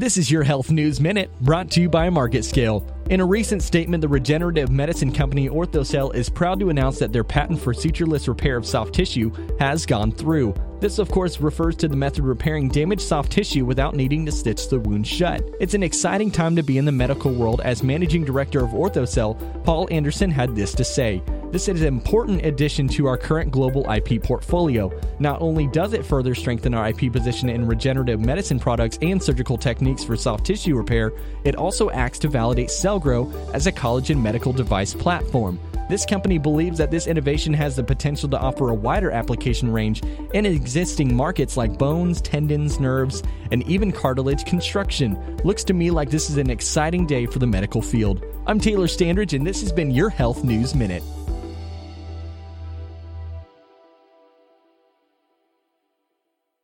This is your Health News Minute, brought to you by MarketScale. In a recent statement, the regenerative medicine company Orthocell is proud to announce that their patent for sutureless repair of soft tissue has gone through. This, of course, refers to the method repairing damaged soft tissue without needing to stitch the wound shut. It's an exciting time to be in the medical world, as managing director of Orthocell, Paul Anderson, had this to say. This is an important addition to our current global IP portfolio. Not only does it further strengthen our IP position in regenerative medicine products and surgical techniques for soft tissue repair, it also acts to validate CellGro as a collagen medical device platform. This company believes that this innovation has the potential to offer a wider application range in existing markets like bones, tendons, nerves, and even cartilage construction. Looks to me like this is an exciting day for the medical field. I'm Taylor Standridge, and this has been your Health News Minute.